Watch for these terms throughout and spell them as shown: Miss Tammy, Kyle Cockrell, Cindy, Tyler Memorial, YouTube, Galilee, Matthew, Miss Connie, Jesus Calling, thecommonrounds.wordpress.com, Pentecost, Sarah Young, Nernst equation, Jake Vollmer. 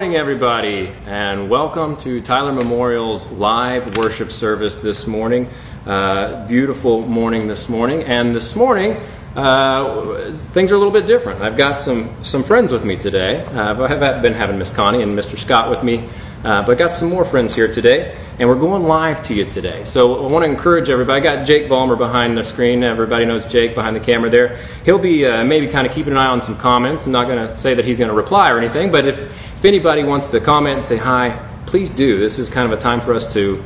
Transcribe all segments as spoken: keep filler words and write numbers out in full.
Good morning, everybody, and welcome to Tyler Memorial's live worship service this morning. Uh, beautiful morning this morning, and this morning uh, things are a little bit different. I've got some some friends with me today. Uh, I've been having Miss Connie and Mister Scott with me, uh, but I've got some more friends here today, and we're going live to you today. So I want to encourage everybody. I got Jake Vollmer behind the screen. Everybody knows Jake behind the camera there. He'll be uh, maybe kind of keeping an eye on some comments. I'm not going to say that he's going to reply or anything, but if If anybody wants to comment and say hi, please do. This is kind of a time for us to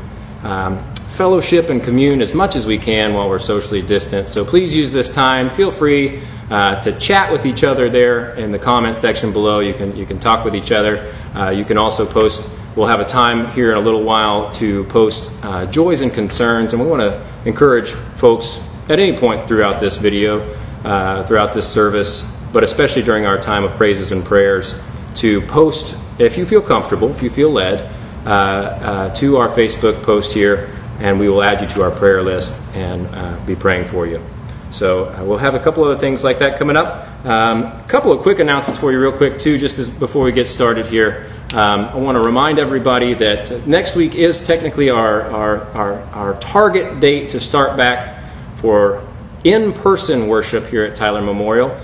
um, fellowship and commune as much as we can while we're socially distant. So please use this time. Feel free uh, to chat with each other there in the comment section below. You can you can talk with each other. Uh, you can also post. We'll have a time here in a little while to post uh, joys and concerns, and we want to encourage folks at any point throughout this video, uh, throughout this service, but especially during our time of praises and prayers, to post, if you feel comfortable, if you feel led, uh, uh, to our Facebook post here, and we will add you to our prayer list and uh, be praying for you. So uh, we'll have a couple other things like that coming up. A um, couple of quick announcements for you real quick, too, just as, before we get started here. Um, I want to remind everybody that next week is technically our, our, our, our target date to start back for in-person worship here at Tyler Memorial,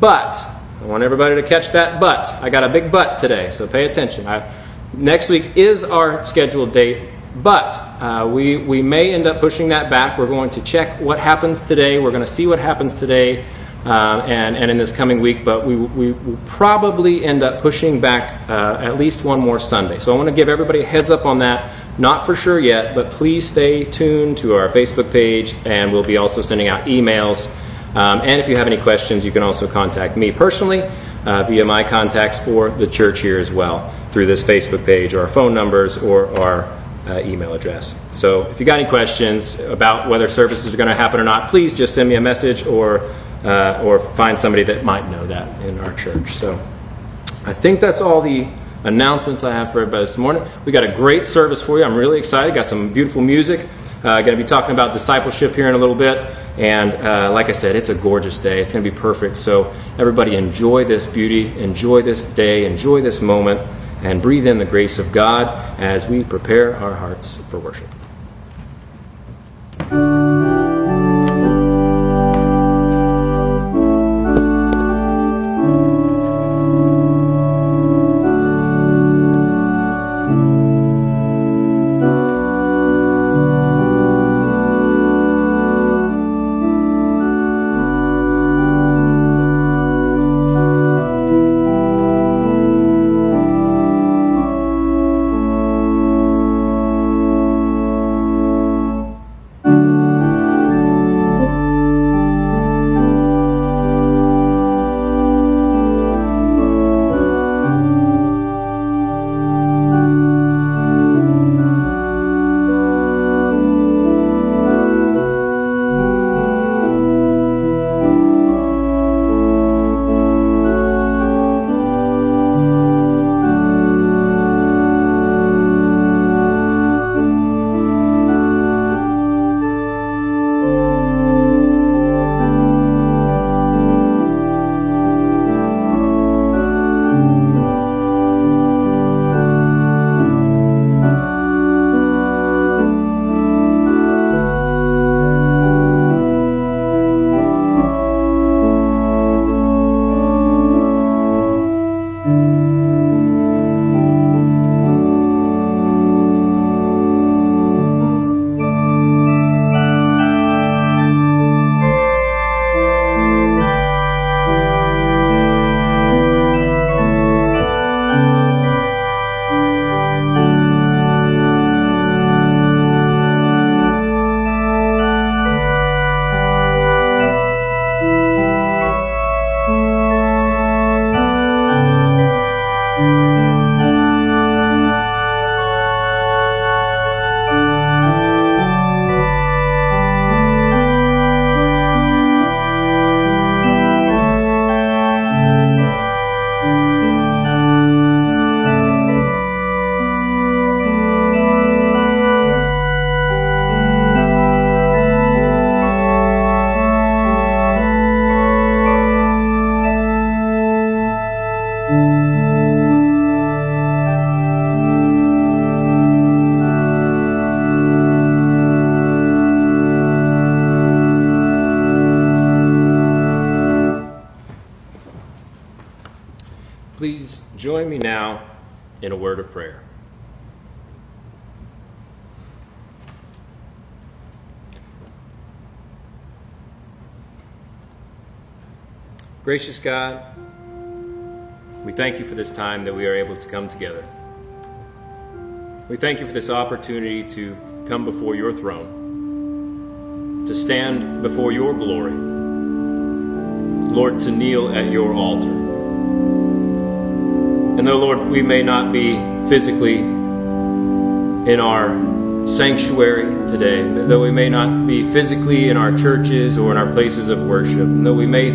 but I want everybody to catch that but. I got a big but today, so pay attention. I, next week is our scheduled date, but uh, we, we may end up pushing that back. We're going to check what happens today. We're going to see what happens today uh, and, and in this coming week, but we, we will probably end up pushing back uh, at least one more Sunday. So I want to give everybody a heads up on that. Not for sure yet, but please stay tuned to our Facebook page, and we'll be also sending out emails. Um, and if you have any questions, you can also contact me personally uh, via my contacts or the church here as well through this Facebook page or our phone numbers or our uh, email address. So if you got any questions about whether services are going to happen or not, please just send me a message or uh, or find somebody that might know that in our church. So I think that's all the announcements I have for everybody this morning. We got a great service for you. I'm really excited. Got some beautiful music. Uh, going to be talking about discipleship here in a little bit. And uh, like I said, it's a gorgeous day. It's going to be perfect. So everybody enjoy this beauty, enjoy this day, enjoy this moment, and breathe in the grace of God as we prepare our hearts for worship. join me now in a word of prayer. Gracious God, we thank you for this time that we are able to come together. We thank you for this opportunity to come before your throne, to stand before your glory, Lord, to kneel at your altar. And though, Lord, we may not be physically in our sanctuary today, but though we may not be physically in our churches or in our places of worship, and though we may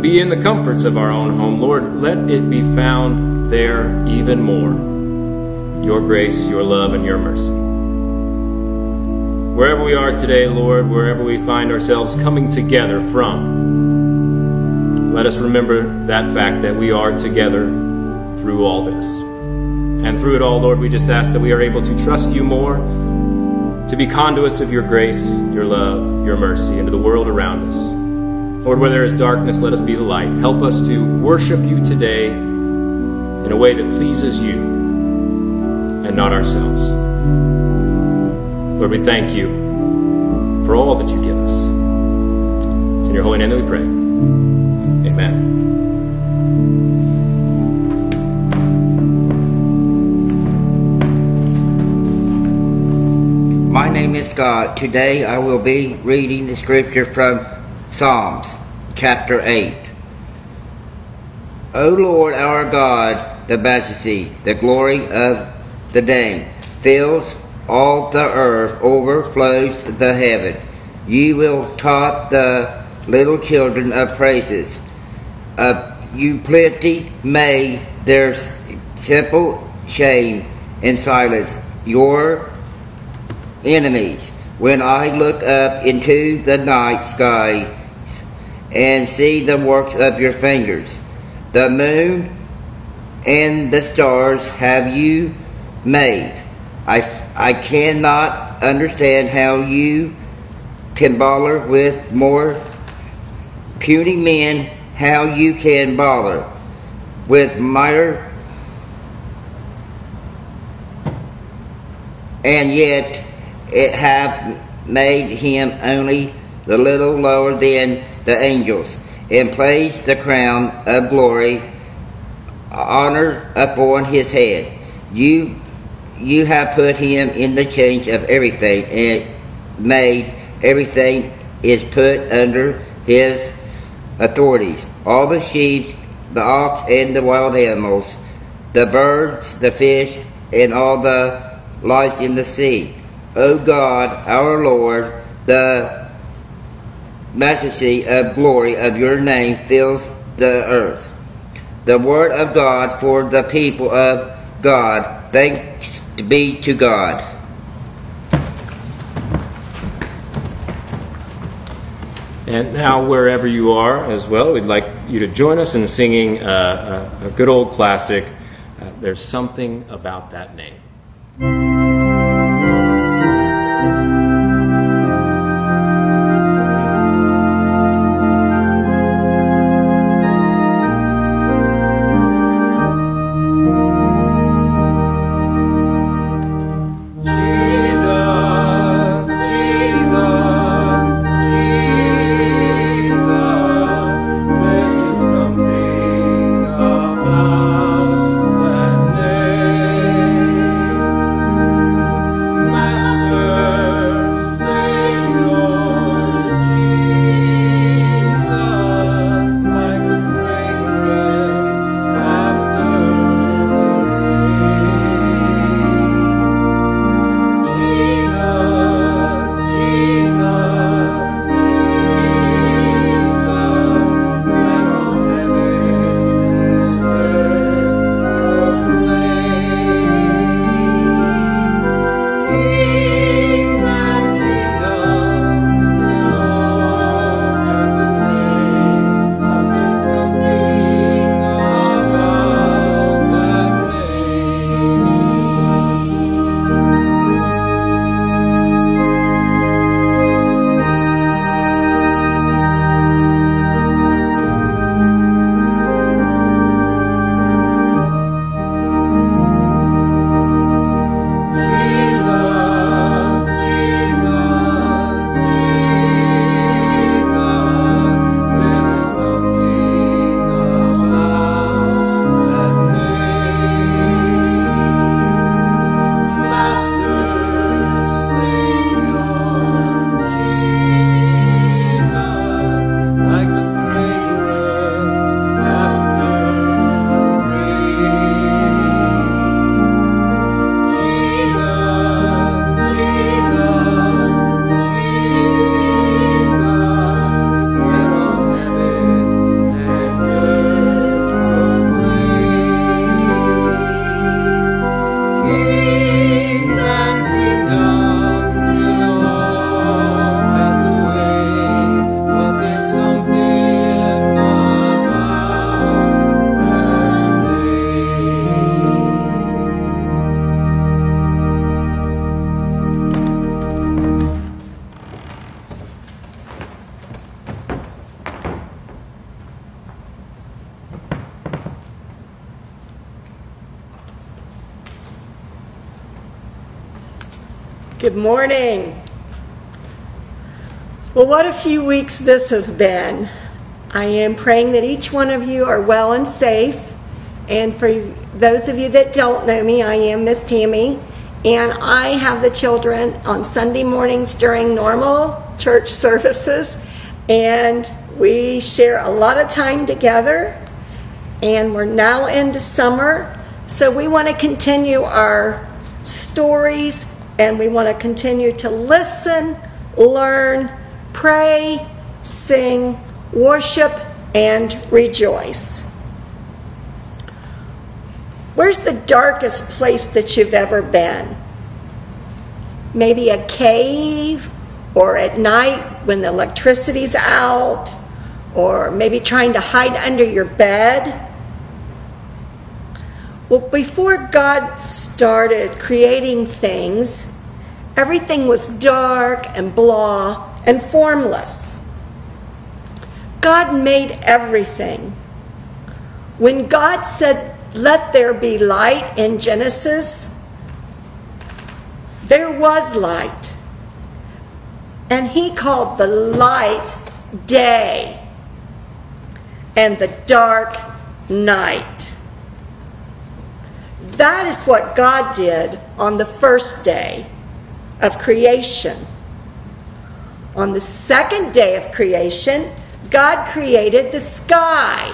be in the comforts of our own home, Lord, let it be found there even more, your grace, your love, and your mercy. Wherever we are today, Lord, wherever we find ourselves coming together from, let us remember that fact that we are together through all this. And through it all, Lord, we just ask that we are able to trust you more, to be conduits of your grace, your love, your mercy into the world around us. Lord, where there is darkness, let us be the light. Help us to worship you today in a way that pleases you and not ourselves. Lord, we thank you for all that you give us. It's in your holy name that we pray. Amen. My name is God. Today I will be reading the scripture from Psalms chapter eight. O Lord our God, the majesty, the glory of the day, fills all the earth, overflows the heaven. You will taught the little children of praises. Of you plenty may their simple shame and silence your enemies. When I look up into the night sky and see the works of your fingers, the moon and the stars have you made. I, I cannot understand how you can bother with more puny men, how you can bother with minor, and yet it have made him only the little lower than the angels, and placed the crown of glory, honor upon his head. You, you have put him in the change of everything, and made everything is put under his authorities. All the sheep, the ox, and the wild animals, the birds, the fish, and all the lice in the sea. O God, our Lord, the majesty of glory of your name fills the earth. The word of God for the people of God. Thanks be to God. And now, wherever you are as well, we'd like you to join us in singing uh, a, a good old classic, uh, There's Something About That Name. Good morning. Well, what a few weeks this has been. I am praying that each one of you are well and safe. And for those of you that don't know me, I am Miss Tammy. And I have the children on Sunday mornings during normal church services. And we share a lot of time together. And we're now into summer. So we want to continue our stories. And we want to continue to listen, learn, pray, sing, worship, and rejoice. Where's the darkest place that you've ever been? Maybe a cave, or at night when the electricity's out, or maybe trying to hide under your bed. Well, before God started creating things, everything was dark and blah and formless. God made everything. When God said, "Let there be light," in Genesis, there was light. And he called the light day and the dark night. That is what God did on the first day of creation. On the second day of creation, God created the sky.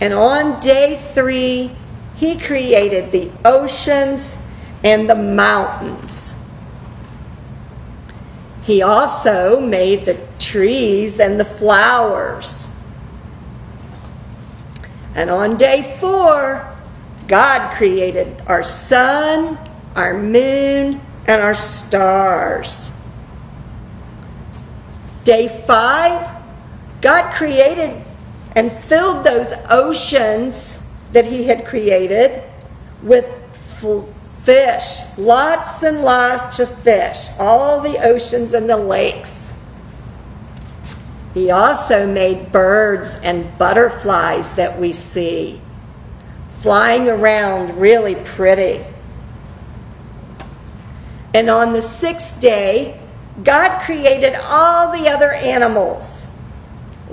And on day three, he created the oceans and the mountains. He also made the trees and the flowers. And on day four, God created our sun, our moon, and our stars. Day five, God created and filled those oceans that he had created with fish, lots and lots of fish, all the oceans and the lakes. He also made birds and butterflies that we see flying around, really pretty. And on the sixth day, God created all the other animals,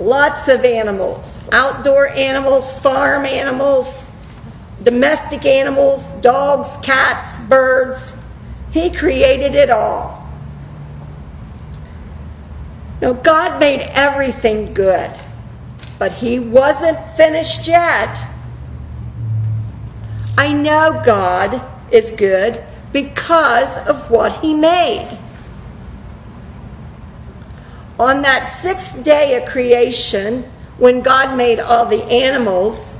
lots of animals, outdoor animals, farm animals, domestic animals, dogs, cats, birds. He created it all. Now, God made everything good, but he wasn't finished yet. I know God is good because of what he made. On that sixth day of creation, when God made all the animals,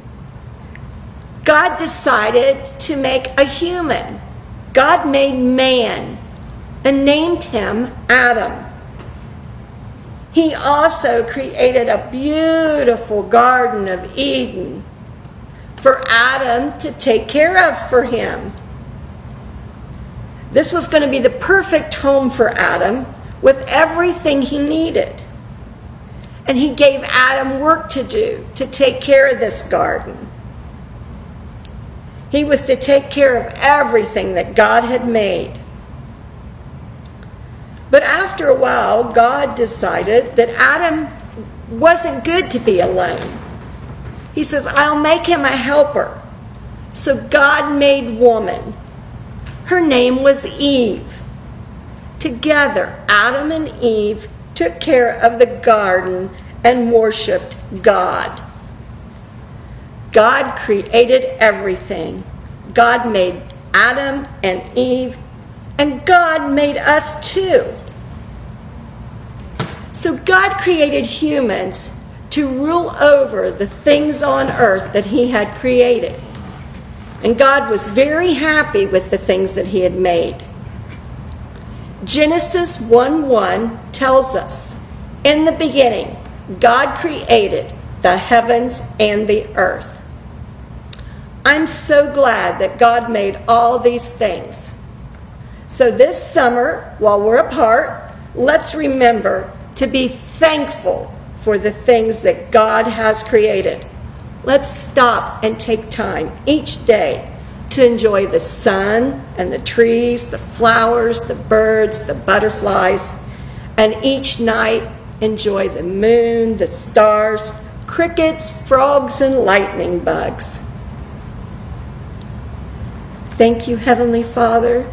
God decided to make a human. God made man and named him Adam. He also created a beautiful garden of Eden for Adam to take care of for him. This was going to be the perfect home for Adam, with everything he needed. And he gave Adam work to do, to take care of this garden. He was to take care of everything that God had made. But after a while, God decided that Adam wasn't good to be alone. He says, "I'll make him a helper." So God made woman. Her name was Eve. Together, Adam and Eve took care of the garden and worshiped God. God created everything. God made Adam and Eve, and God made us too. So God created humans to rule over the things on earth that he had created. And God was very happy with the things that he had made. Genesis one one tells us, "In the beginning, God created the heavens and the earth." I'm so glad that God made all these things. So this summer, while we're apart, let's remember to be thankful for the things that God has created. Let's stop and take time each day to enjoy the sun and the trees, the flowers, the birds, the butterflies, and each night enjoy the moon, the stars, crickets, frogs, and lightning bugs. Thank you, Heavenly Father,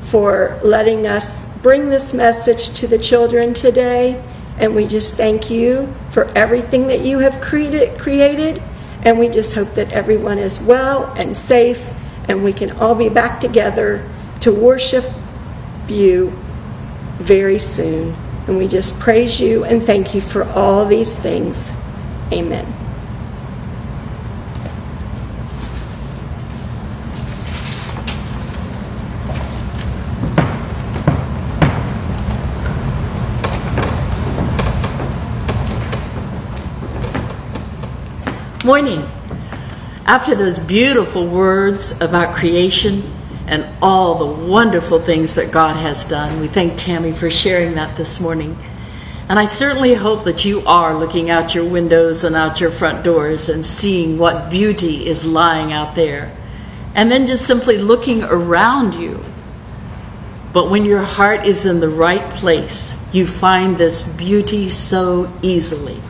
for letting us bring this message to the children today. And we just thank you for everything that you have created. And we just hope that everyone is well and safe, and we can all be back together to worship you very soon. And we just praise you and thank you for all these things. Amen. Morning. After those beautiful words about creation and all the wonderful things that God has done, we thank Tammy for sharing that this morning. And I certainly hope that you are looking out your windows and out your front doors and seeing what beauty is lying out there. And then just simply looking around you. But when your heart is in the right place, you find this beauty so easily.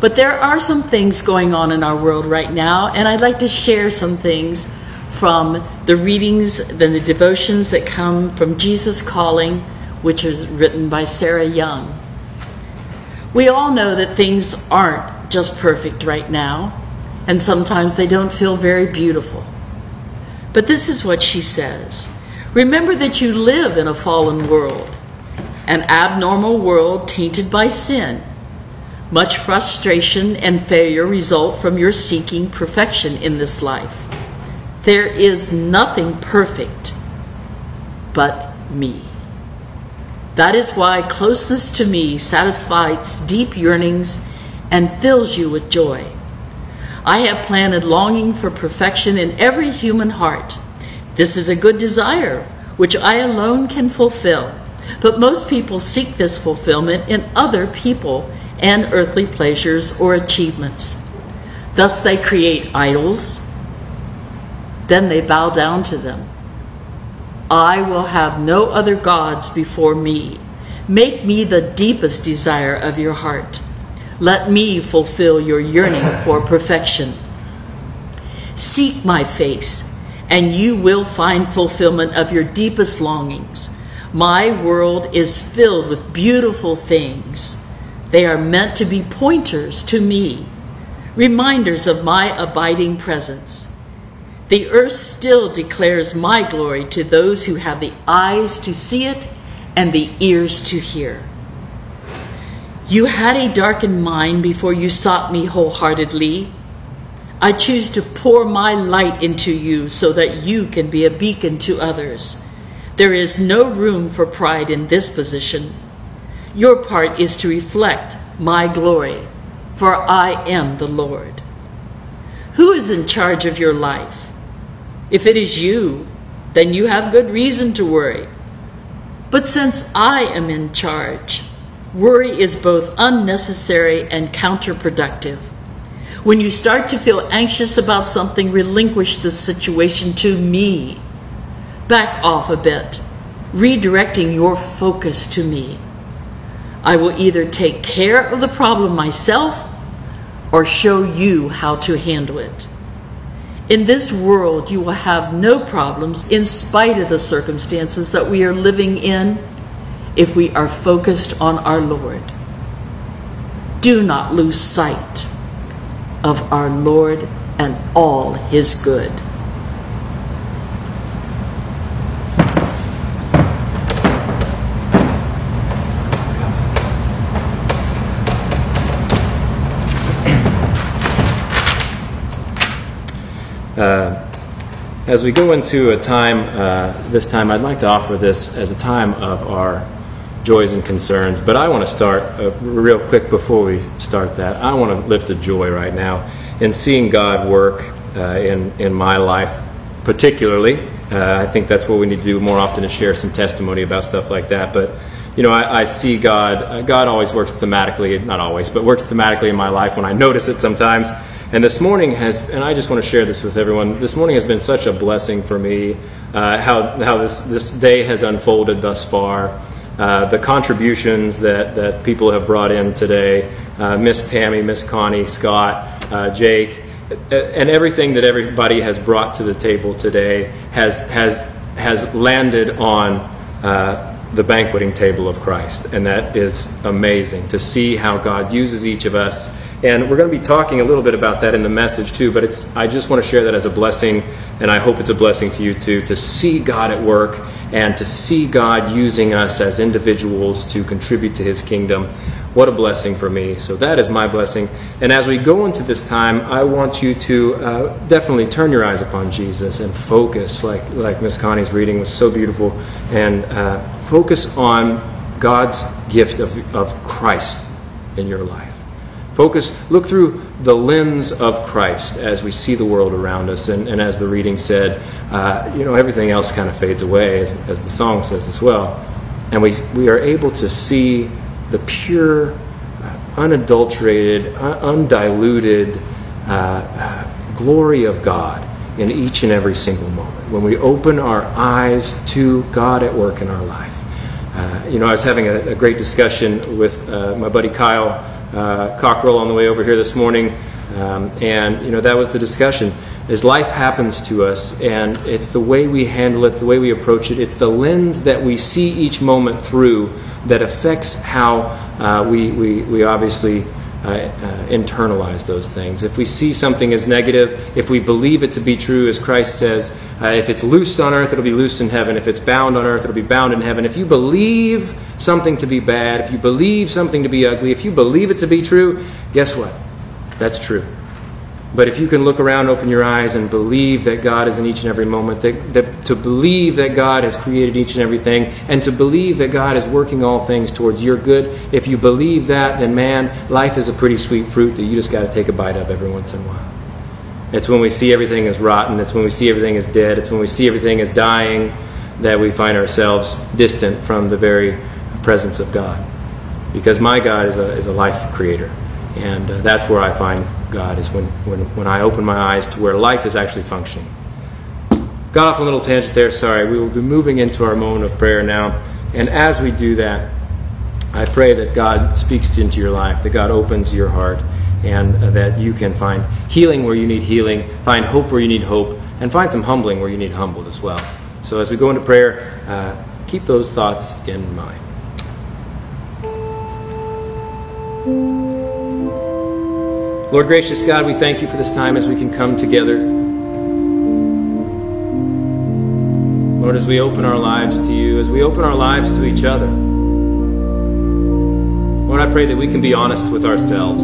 But there are some things going on in our world right now, and I'd like to share some things from the readings and the devotions that come from Jesus Calling, which is written by Sarah Young. We all know that things aren't just perfect right now, and sometimes they don't feel very beautiful. But this is what she says. Remember that you live in a fallen world, an abnormal world tainted by sin. Much frustration and failure result from your seeking perfection in this life. There is nothing perfect but me. That is why closeness to me satisfies deep yearnings and fills you with joy. I have planted longing for perfection in every human heart. This is a good desire, which I alone can fulfill. But most people seek this fulfillment in other people and earthly pleasures or achievements. Thus they create idols, then they bow down to them. I will have no other gods before me. Make me the deepest desire of your heart. Let me fulfill your yearning for perfection. Seek my face, and you will find fulfillment of your deepest longings. My world is filled with beautiful things. They are meant to be pointers to me, reminders of my abiding presence. The earth still declares my glory to those who have the eyes to see it and the ears to hear. You had a darkened mind before you sought me wholeheartedly. I choose to pour my light into you so that you can be a beacon to others. There is no room for pride in this position. Your part is to reflect my glory, for I am the Lord. Who is in charge of your life? If it is you, then you have good reason to worry. But since I am in charge, worry is both unnecessary and counterproductive. When you start to feel anxious about something, relinquish the situation to me. Back off a bit, redirecting your focus to me. I will either take care of the problem myself or show you how to handle it. In this world, you will have no problems in spite of the circumstances that we are living in if we are focused on our Lord. Do not lose sight of our Lord and all his good. Uh, as we go into a time, uh, this time I'd like to offer this as a time of our joys and concerns, but I want to start uh, real quick before we start that. I want to lift a joy right now in seeing God work uh, in, in my life particularly. Uh, I think that's what we need to do more often, is share some testimony about stuff like that. But, you know, I, I see God, uh, God always works thematically, not always, but works thematically in my life when I notice it sometimes. And this morning has, and I just want to share this with everyone, this morning has been such a blessing for me, uh, how how this, this day has unfolded thus far, uh, the contributions that, that people have brought in today, uh, Miss Tammy, Miss Connie, Scott, uh, Jake, and everything that everybody has brought to the table today has has has landed on uh, the banqueting table of Christ. And that is amazing to see how God uses each of us. And we're going to be talking a little bit about that in the message too, but it's I just want to share that as a blessing, and I hope it's a blessing to you too, to see God at work and to see God using us as individuals to contribute to his kingdom. What a blessing for me. So that is my blessing. And as we go into this time, I want you to uh, definitely turn your eyes upon Jesus and focus, like, like Miss Connie's reading was so beautiful, and uh, focus on God's gift of, of Christ in your life. Focus, look through the lens of Christ as we see the world around us. And, and as the reading said, uh, you know, everything else kind of fades away, as, as the song says as well. And we, we are able to see the pure, unadulterated, undiluted uh, uh, glory of God in each and every single moment. When we open our eyes to God at work in our life. Uh, you know, I was having a, a great discussion with uh, my buddy Kyle Uh, Cockrell on the way over here this morning, um, and you know that was the discussion. Is life happens to us, and it's the way we handle it, the way we approach it, it's the lens that we see each moment through that affects how uh, we, we we obviously uh, uh, internalize those things. If we see something as negative, if we believe it to be true, as Christ says, uh, if it's loosed on earth, it'll be loosed in heaven. If it's bound on earth, it'll be bound in heaven. If you believe something to be bad, if you believe something to be ugly, if you believe it to be true, guess what? That's true. But if you can look around, open your eyes, and believe that God is in each and every moment, that, that to believe that God has created each and everything, and to believe that God is working all things towards your good, if you believe that, then man, life is a pretty sweet fruit that you just got to take a bite of every once in a while. It's when we see everything is rotten, it's when we see everything is dead, it's when we see everything is dying, that we find ourselves distant from the very presence of God, because my God is a is a life creator, and uh, that's where I find God is when, when when I open my eyes to where life is actually functioning. Got off a little tangent there, sorry. We will be moving into our moment of prayer now, and as we do that, I pray that God speaks into your life, that God opens your heart, and uh, that you can find healing where you need healing, find hope where you need hope, and find some humbling where you need humbled as well. So as we go into prayer, uh, keep those thoughts in mind. Lord gracious God, we thank you for this time as we can come together. Lord, as we open our lives to you, as we open our lives to each other, Lord, I pray that we can be honest with ourselves.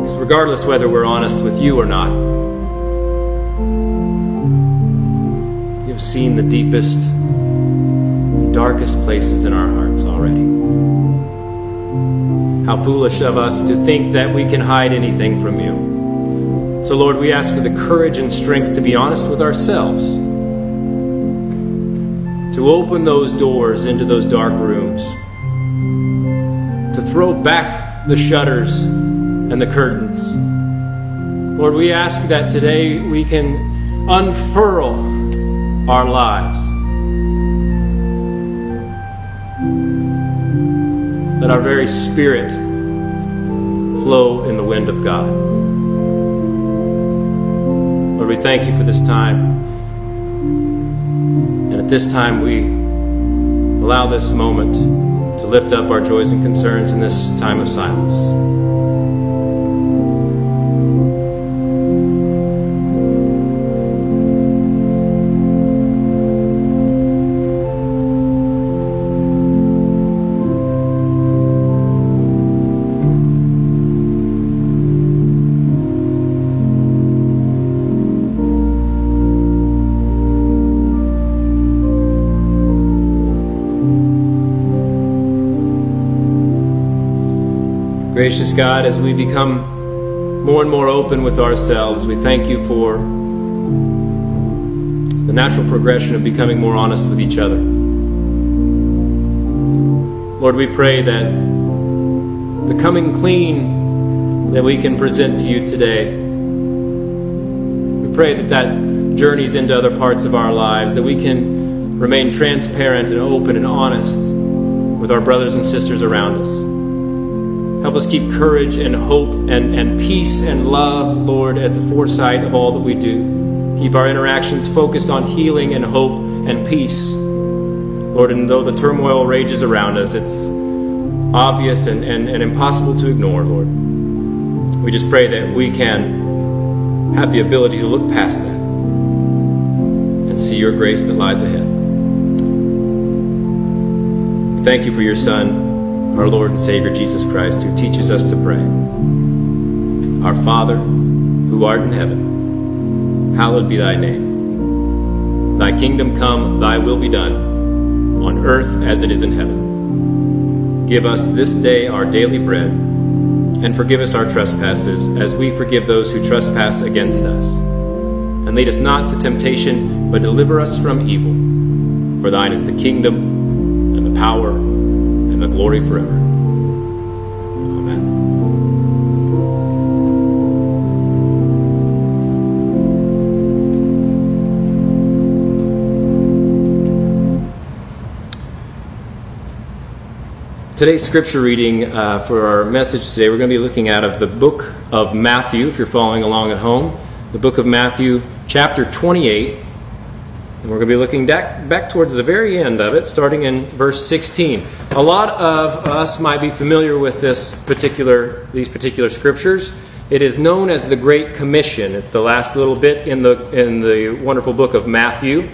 Because regardless whether we're honest with you or not, you've seen the deepest darkest places in our hearts already. How foolish of us to think that we can hide anything from you. So Lord, we ask for the courage and strength to be honest with ourselves, to open those doors into those dark rooms, to throw back the shutters and the curtains. Lord, we ask that today we can unfurl our lives. Let our very spirit flow in the wind of God. Lord, we thank you for this time. And at this time, we allow this moment to lift up our joys and concerns in this time of silence. Gracious God, as we become more and more open with ourselves, we thank you for the natural progression of becoming more honest with each other. Lord, we pray that the coming clean that we can present to you today. We pray that that journeys into other parts of our lives, that we can remain transparent and open and honest with our brothers and sisters around us. Help us keep courage and hope and, and peace and love, Lord, at the foresight of all that we do. Keep our interactions focused on healing and hope and peace. Lord, and though the turmoil rages around us, it's obvious and, and, and impossible to ignore, Lord. We just pray that we can have the ability to look past that and see your grace that lies ahead. We thank you for your Son, our Lord and Savior, Jesus Christ, who teaches us to pray. Our Father, who art in heaven, hallowed be thy name. Thy kingdom come, thy will be done, on earth as it is in heaven. Give us this day our daily bread, and forgive us our trespasses, as we forgive those who trespass against us. And lead us not to temptation, but deliver us from evil. For thine is the kingdom, and the power, and the glory forever. Today's scripture reading uh, for our message today, we're going to be looking at of the book of Matthew, if you're following along at home, the book of Matthew, chapter twenty-eight, and we're going to be looking back, back towards the very end of it, starting in verse sixteen. A lot of us might be familiar with this particular, these particular scriptures. It is known as the Great Commission. It's the last little bit in the in the wonderful book of Matthew.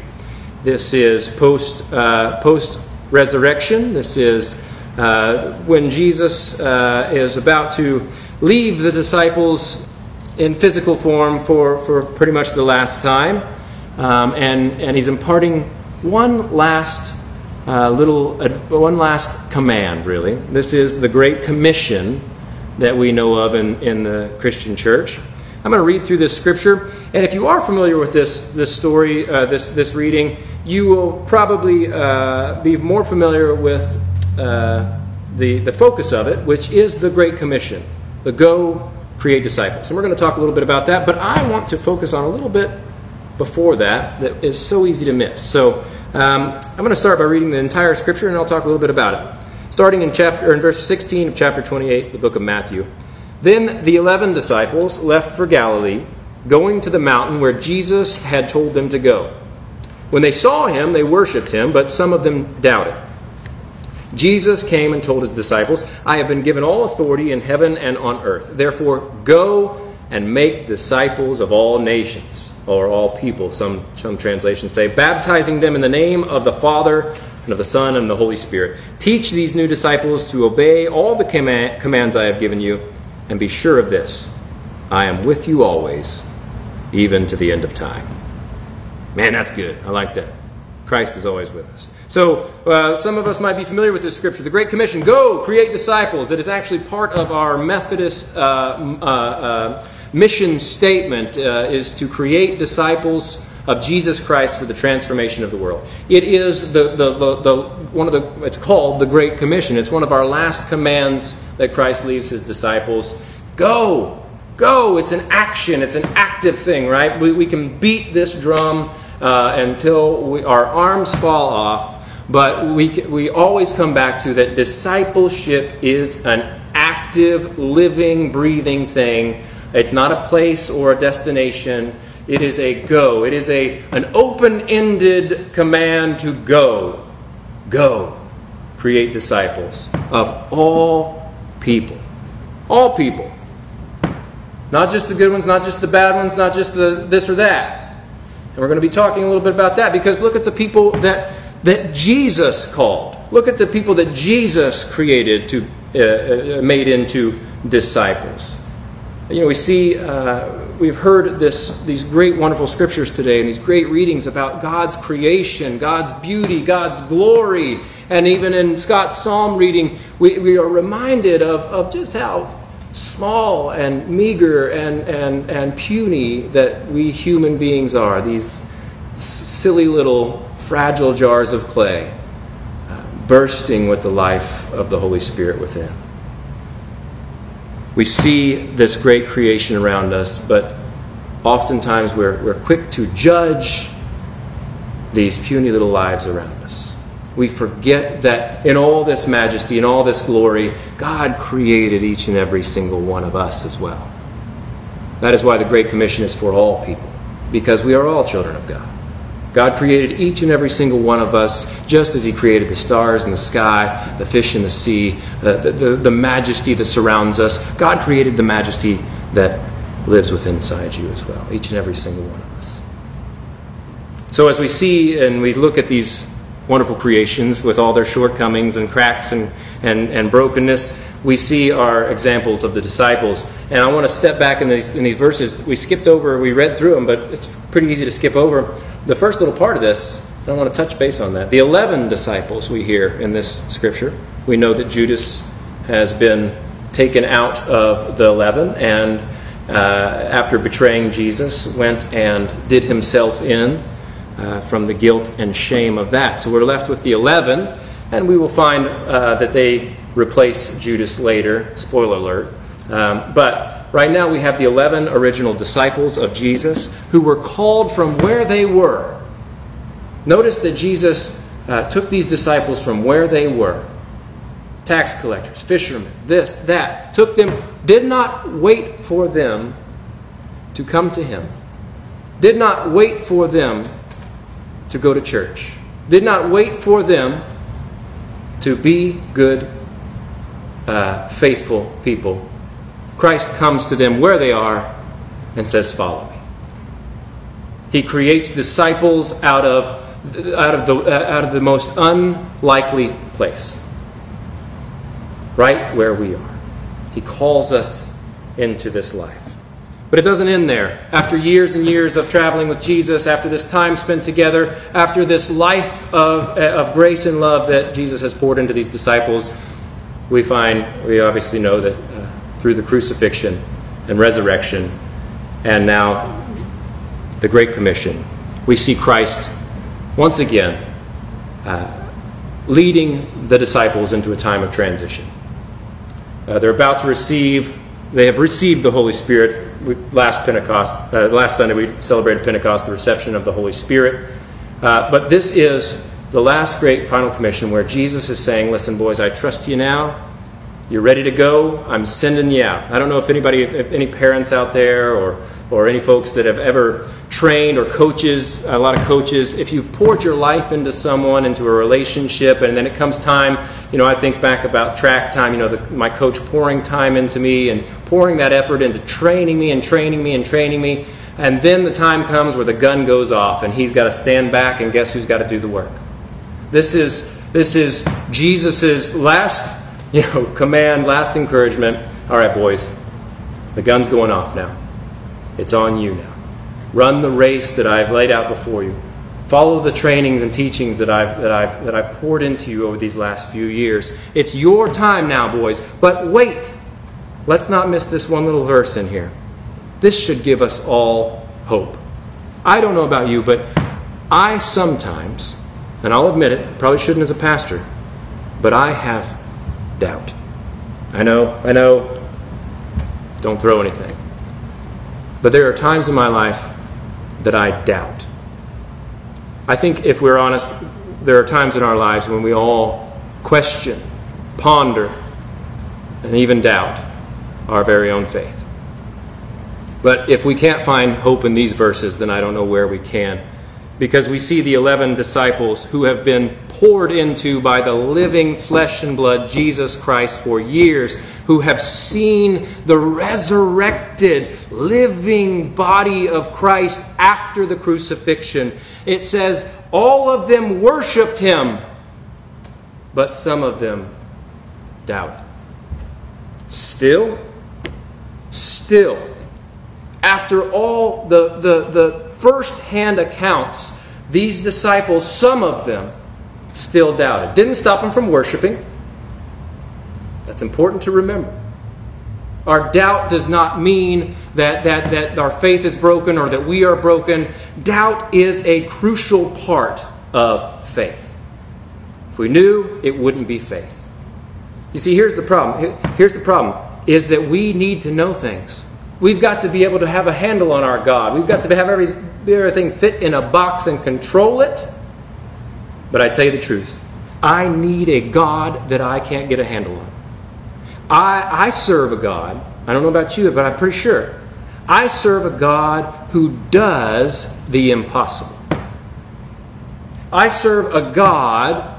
This is post uh, post resurrection. This is Uh, when Jesus uh, is about to leave the disciples in physical form for, for pretty much the last time, um, and and he's imparting one last uh, little uh, one last command. Really, this is the Great Commission that we know of in, in the Christian Church. I'm going to read through this scripture, and if you are familiar with this this story, uh, this this reading, you will probably uh, be more familiar with Uh, the, the focus of it, which is the Great Commission, the go, create disciples. And we're going to talk a little bit about that, but I want to focus on a little bit before that that is so easy to miss. So um, I'm going to start by reading the entire scripture, and I'll talk a little bit about it. Starting in chapter, or in verse sixteen of chapter twenty-eight, the book of Matthew. Then the eleven disciples left for Galilee, going to the mountain where Jesus had told them to go. When they saw him, they worshipped him, but some of them doubted. Jesus came and told his disciples, I have been given all authority in heaven and on earth. Therefore, go and make disciples of all nations, or all people, some, some translations say, baptizing them in the name of the Father and of the Son and the Holy Spirit. Teach these new disciples to obey all the command, commands I have given you, and be sure of this, I am with you always, even to the end of time. Man, that's good. I like that. Christ is always with us. So uh, some of us might be familiar with this scripture. The Great Commission, go, create disciples. It is actually part of our Methodist uh, uh, uh, mission statement uh, is to create disciples of Jesus Christ for the transformation of the world. It is the, the, the, the one of the, it's called the Great Commission. It's one of our last commands that Christ leaves his disciples. Go, go. It's an action. It's an active thing, right? We, we can beat this drum Uh, until we, our arms fall off, but we we always come back to that discipleship is an active, living, breathing thing. It's not a place or a destination. It is a go. It is a an open-ended command to go. Go. Create disciples of all people. All people. Not just the good ones, not just the bad ones, not just the this or that. And we're going to be talking a little bit about that, because look at the people that that Jesus called. Look at the people that Jesus created to uh, made into disciples. You know, we see uh, we've heard this these great wonderful scriptures today and these great readings about God's creation, God's beauty, God's glory, and even in Scott's Psalm reading, we, we are reminded of of just how small and meager and, and, and puny that we human beings are, these s- silly little fragile jars of clay uh, bursting with the life of the Holy Spirit within. We see this great creation around us, but oftentimes we're, we're quick to judge these puny little lives around us. We forget that in all this majesty, in all this glory, God created each and every single one of us as well. That is why the Great Commission is for all people, because we are all children of God. God created each and every single one of us just as he created the stars in the sky, the fish in the sea, the, the, the majesty that surrounds us. God created the majesty that lives within inside you as well, each and every single one of us. So as we see and we look at these wonderful creations with all their shortcomings and cracks and, and, and brokenness, we see our examples of the disciples. And I want to step back in these, in these verses. We skipped over, we read through them, but it's pretty easy to skip over the first little part of this. I want to touch base on that. The eleven disciples we hear in this scripture. We know that Judas has been taken out of the eleven and uh, after betraying Jesus, went and did himself in uh, from the guilt and shame of that. So we're left with the eleven, and we will find uh, that they replace Judas later. Spoiler alert. Um, but right now we have the eleven original disciples of Jesus who were called from where they were. Notice that Jesus uh, took these disciples from where they were. Tax collectors, fishermen, this, that. Took them, did not wait for them to come to him. Did not wait for them to go to church. Did not wait for them to be good Uh, faithful people. Christ comes to them where they are and says, follow me. He creates disciples out of out of the uh, out of the most unlikely place, right where we are. He calls us into this life. But it doesn't end there. After years and years of traveling with Jesus, after this time spent together, after this life of uh, of grace and love that Jesus has poured into these disciples, We find, we obviously know that uh, through the crucifixion and resurrection and now the Great Commission, we see Christ once again uh, leading the disciples into a time of transition. Uh, they're about to receive, they have received the Holy Spirit. We, last Pentecost, uh, last Sunday we celebrated Pentecost, the reception of the Holy Spirit. Uh, but this is the last great final commission where Jesus is saying, listen, boys, I trust you now. You're ready to go. I'm sending you out. I don't know if anybody, if any parents out there or, or any folks that have ever trained or coaches, a lot of coaches, if you've poured your life into someone, into a relationship, and then it comes time, you know, I think back about track time, you know, the, my coach pouring time into me and pouring that effort into training me and training me and training me. And then the time comes where the gun goes off and he's got to stand back, and guess who's got to do the work? This is this is Jesus' last, you know, command, last encouragement. All right, boys, the gun's going off now. It's on you now. Run the race that I've laid out before you. Follow the trainings and teachings that I've that I've that I've poured into you over these last few years. It's your time now, boys. But wait, let's not miss this one little verse in here. This should give us all hope. I don't know about you, but I sometimes, and I'll admit it, probably shouldn't as a pastor, but I have doubt. I know, I know, don't throw anything. But there are times in my life that I doubt. I think if we're honest, there are times in our lives when we all question, ponder, and even doubt our very own faith. But if we can't find hope in these verses, then I don't know where we can. Because we see the eleven disciples who have been poured into by the living flesh and blood Jesus Christ for years, who have seen the resurrected living body of Christ after the crucifixion. It says all of them worshiped him, but some of them doubted. Still, still, after all the the the first-hand accounts, these disciples, some of them, still doubted. Didn't stop them from worshiping. That's important to remember. Our doubt does not mean that, that, that our faith is broken or that we are broken. Doubt is a crucial part of faith. If we knew, it wouldn't be faith. You see, here's the problem. Here's the problem. is that we need to know things. We've got to be able to have a handle on our God. We've got to have every, everything fit in a box and control it. But I tell you the truth, I need a God that I can't get a handle on. I, I serve a God, I don't know about you, but I'm pretty sure, I serve a God who does the impossible. I serve a God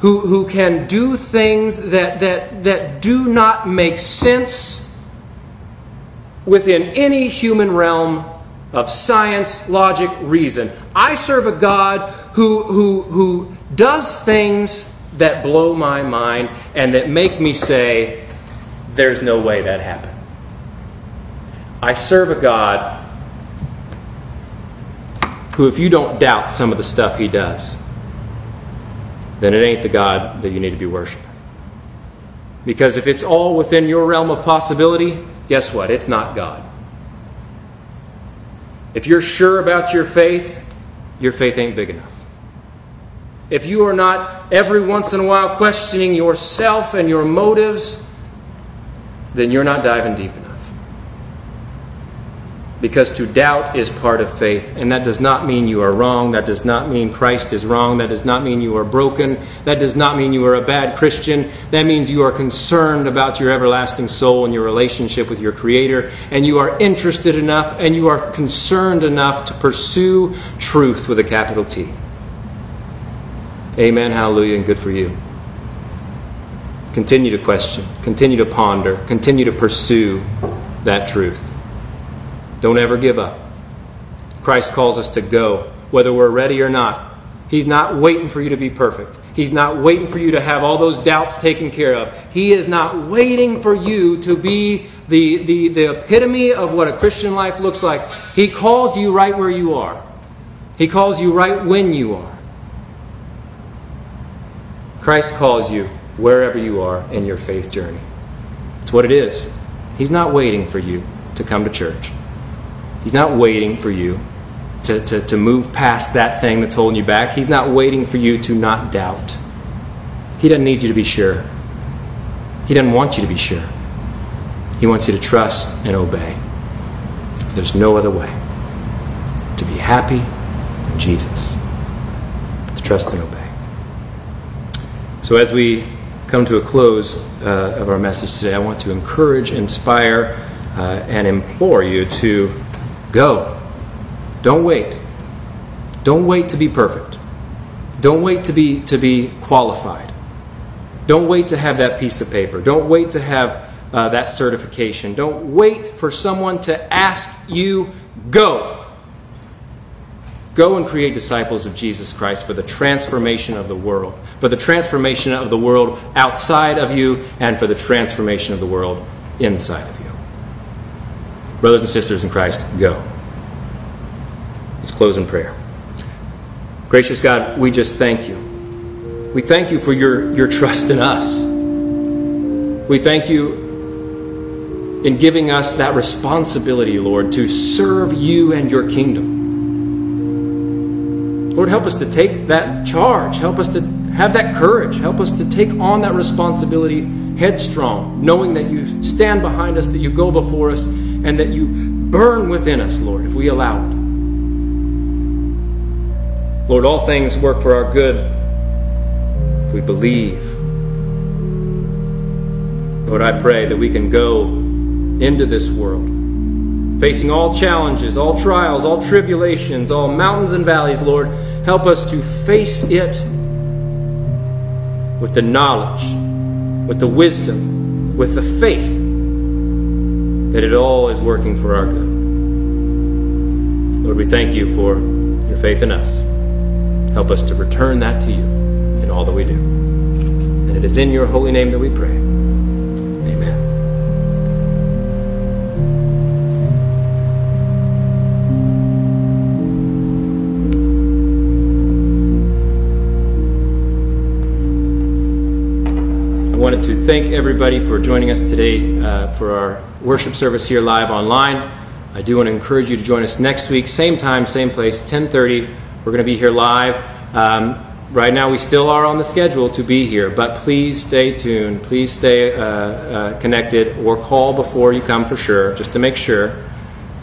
who, who can do things that, that, that do not make sense within any human realm of science, logic, reason. I serve a God who, who, who does things that blow my mind and that make me say, there's no way that happened. I serve a God who, if you don't doubt some of the stuff he does, then it ain't the God that you need to be worshiping. Because if it's all within your realm of possibility, guess what? It's not God. If you're sure about your faith, your faith ain't big enough. If you are not every once in a while questioning yourself and your motives, then you're not diving deep enough. Because to doubt is part of faith, and that does not mean you are wrong. That does not mean Christ is wrong. That does not mean you are broken. That does not mean you are a bad Christian. That means you are concerned about your everlasting soul and your relationship with your Creator, and you are interested enough and you are concerned enough to pursue truth with a capital T. Amen, hallelujah, and good for you. Continue to question, continue to ponder, continue to pursue that truth. Don't ever give up. Christ calls us to go, whether we're ready or not. He's not waiting for you to be perfect. He's not waiting for you to have all those doubts taken care of. He is not waiting for you to be the, the, the epitome of what a Christian life looks like. He calls you right where you are. He calls you right when you are. Christ calls you wherever you are in your faith journey. It's what it is. He's not waiting for you to come to church. He's not waiting for you to, to, to move past that thing that's holding you back. He's not waiting for you to not doubt. He doesn't need you to be sure. He doesn't want you to be sure. He wants you to trust and obey. There's no other way to be happy in Jesus, to trust and obey. So as we come to a close uh, of our message today, I want to encourage, inspire, uh, and implore you to go. Don't wait. Don't wait to be perfect. Don't wait to be to be qualified. Don't wait to have that piece of paper. Don't wait to have uh, that certification. Don't wait for someone to ask you, go. Go and create disciples of Jesus Christ for the transformation of the world, for the transformation of the world outside of you, and for the transformation of the world inside of you. Brothers and sisters in Christ, go. Let's close in prayer. Gracious God, we just thank you. We thank you for your, your trust in us. We thank you in giving us that responsibility, Lord, to serve you and your kingdom. Lord, help us to take that charge. Help us to have that courage. Help us to take on that responsibility headstrong, knowing that you stand behind us, that you go before us, and that you burn within us, Lord, if we allow it. Lord, all things work for our good if we believe. Lord, I pray that we can go into this world, facing all challenges, all trials, all tribulations, all mountains and valleys, Lord. Help us to face it with the knowledge, with the wisdom, with the faith that it all is working for our good. Lord, we thank you for your faith in us. Help us to return that to you in all that we do. And it is in your holy name that we pray. Amen. I wanted to thank everybody for joining us today uh, for our worship service here live online. I do want to encourage you to join us next week, same time, same place, ten thirty. We're going to be here live. Um, right now we still are on the schedule to be here, but please stay tuned. Please stay uh, uh, connected or call before you come for sure, just to make sure.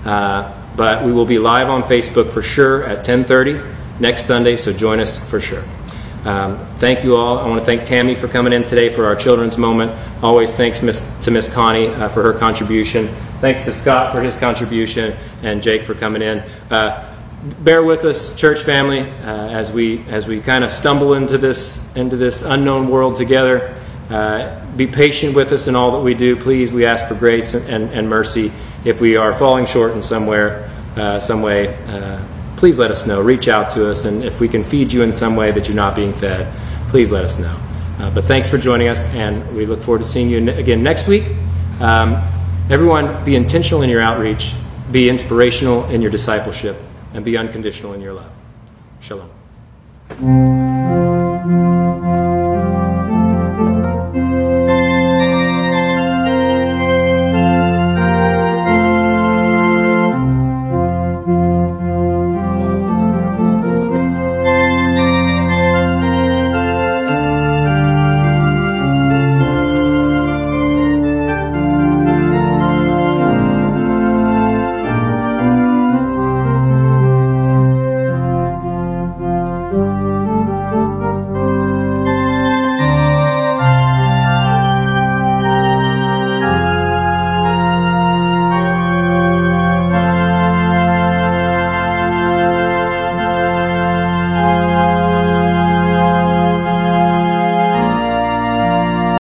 Uh, but we will be live on Facebook for sure at ten thirty next Sunday, so join us for sure. Um, thank you all. I want to thank Tammy for coming in today for our children's moment. Always thanks Miss, to Miss Connie uh, for her contribution. Thanks to Scott for his contribution and Jake for coming in. Uh, bear with us, church family, uh, as we as we kind of stumble into this into this unknown world together. Uh, be patient with us in all that we do, please. We ask for grace and, and, and mercy if we are falling short in somewhere, uh, some way. Uh, Please let us know. Reach out to us, and if we can feed you in some way that you're not being fed, please let us know. Uh, but thanks for joining us, and we look forward to seeing you again next week. Um, everyone, be intentional in your outreach, be inspirational in your discipleship, and be unconditional in your love. Shalom.